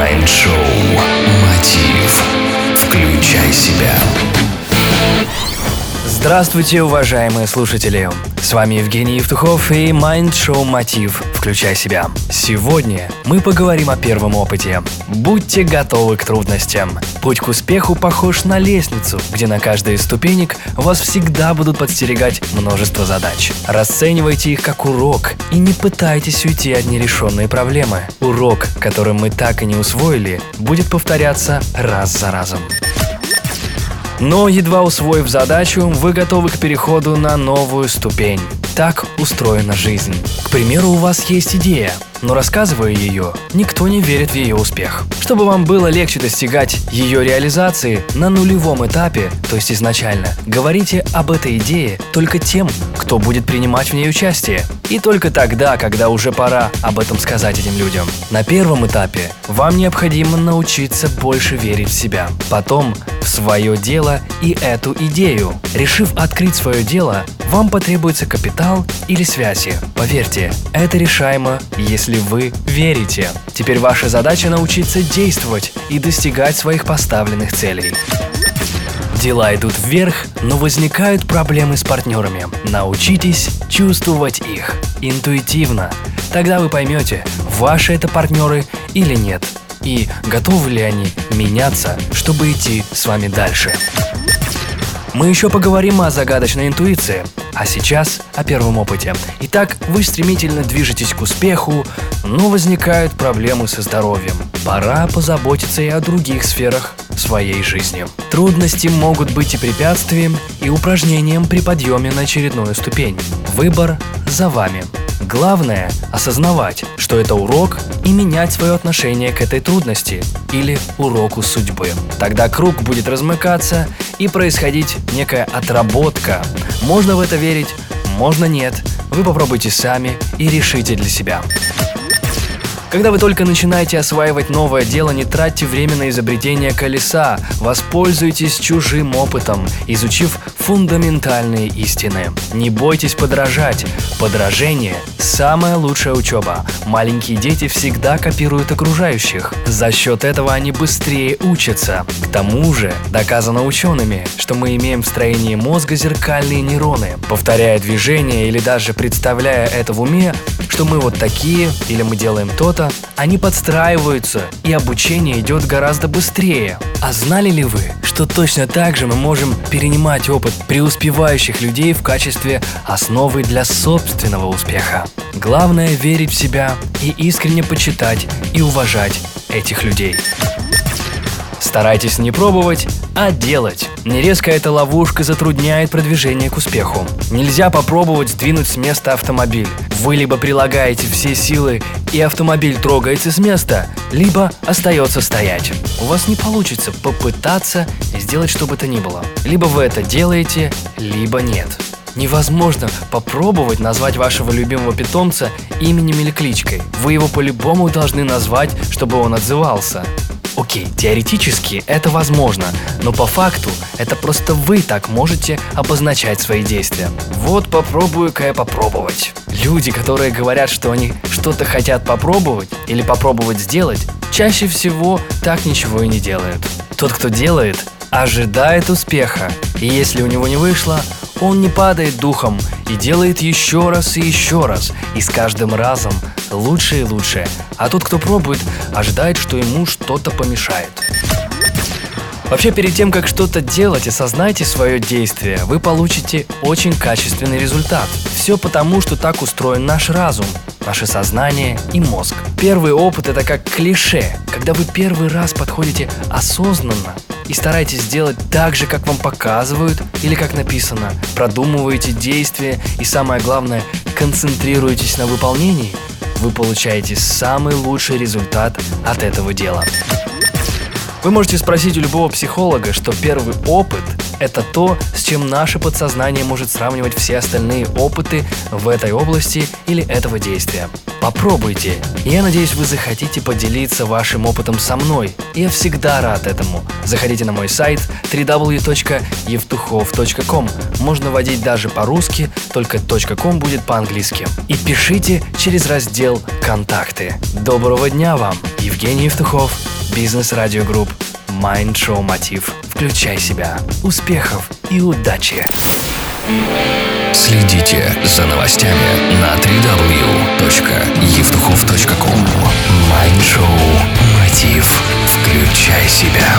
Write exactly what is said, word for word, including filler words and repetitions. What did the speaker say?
МайндШоу МОТИВ. Включай себя. Здравствуйте, уважаемые слушатели! С вами Евгений Евтухов и МайндШоу МОТИВ. Включай себя. Сегодня мы поговорим о первом опыте. Будьте готовы к трудностям. Путь к успеху похож на лестницу, где на каждой из ступенек вас всегда будут подстерегать множество задач. Расценивайте их как урок и не пытайтесь уйти от нерешенной проблемы. Урок, который мы так и не усвоили, будет повторяться раз за разом. Но едва усвоив задачу, вы готовы к переходу на новую ступень. Так устроена жизнь. К примеру, у вас есть идея, но, рассказывая ее, никто не верит в ее успех. Чтобы вам было легче достигать ее реализации на нулевом этапе, то есть изначально, говорите об этой идее только тем, кто будет принимать в ней участие. И только тогда, когда уже пора об этом сказать этим людям. На первом этапе вам необходимо научиться больше верить в себя. Потом в свое дело и эту идею. Решив открыть свое дело, вам потребуется капитал или связи. Поверьте, это решаемо, если вы верите. Теперь ваша задача научиться действовать и достигать своих поставленных целей. Дела идут вверх, но возникают проблемы с партнерами. Научитесь чувствовать их интуитивно. Тогда вы поймете, ваши это партнеры или нет. И готовы ли они меняться, чтобы идти с вами дальше. Мы еще поговорим о загадочной интуиции, а сейчас о первом опыте. Итак, вы стремительно движетесь к успеху, но возникают проблемы со здоровьем. Пора позаботиться и о других сферах своей жизни. Трудности могут быть и препятствием, и упражнением при подъеме на очередную ступень. Выбор за вами. Главное – осознавать, что это урок, и менять свое отношение к этой трудности или уроку судьбы. Тогда круг будет размыкаться и происходить некая отработка. Можно в это верить, можно нет. Вы попробуйте сами и решите для себя. Когда вы только начинаете осваивать новое дело, не тратьте время на изобретение колеса. Воспользуйтесь чужим опытом, изучив фундаментальные истины. Не бойтесь подражать. Подражение – самая лучшая учеба. Маленькие дети всегда копируют окружающих. За счет этого они быстрее учатся. К тому же, доказано учеными, что мы имеем в строении мозга зеркальные нейроны. Повторяя движение или даже представляя это в уме, что мы вот такие или мы делаем то-то, они подстраиваются, и обучение идет гораздо быстрее. А знали ли вы, что точно так же мы можем перенимать опыт преуспевающих людей в качестве основы для собственного успеха? Главное – верить в себя и искренне почитать и уважать этих людей. Старайтесь не пробовать, а делать. Нерезкая эта ловушка затрудняет продвижение к успеху. Нельзя попробовать сдвинуть с места автомобиль. Вы либо прилагаете все силы, и автомобиль трогается с места, либо остается стоять. У вас не получится попытаться сделать что бы то ни было. Либо вы это делаете, либо нет. Невозможно попробовать назвать вашего любимого питомца именем или кличкой. Вы его по-любому должны назвать, чтобы он отзывался. Окей, теоретически это возможно, но по факту это просто вы так можете обозначать свои действия. Вот попробую-ка я попробовать. Люди, которые говорят, что они что-то хотят попробовать или попробовать сделать, чаще всего так ничего и не делают. Тот, кто делает, ожидает успеха, и если у него не вышло, он не падает духом и делает еще раз и еще раз, и с каждым разом лучше и лучше. А тот, кто пробует, ожидает, что ему что-то помешает. Вообще, перед тем, как что-то делать, осознайте свое действие, вы получите очень качественный результат. Все потому, что так устроен наш разум, наше сознание и мозг. Первый опыт – это как клише, когда вы первый раз подходите осознанно и старайтесь делать так же, как вам показывают или как написано. Продумываете действия и, самое главное, концентрируйтесь на выполнении. Вы получаете самый лучший результат от этого дела. Вы можете спросить у любого психолога, что первый опыт – это то, с чем наше подсознание может сравнивать все остальные опыты в этой области или этого действия. Попробуйте. Я надеюсь, вы захотите поделиться вашим опытом со мной. Я всегда рад этому. Заходите на мой сайт дабл ю дабл ю дабл ю точка евтухов точка ком. Можно вводить даже по-русски, только .com будет по-английски. И пишите через раздел «Контакты». Доброго дня вам! Евгений Евтухов, бизнес-радио групп «МайндШоу МОТИВ». Включай себя. Успехов и удачи! Следите за новостями на дабл ю дабл ю дабл ю точка евтухов точка ком. «МайндШоу МОТИВ». Включай себя.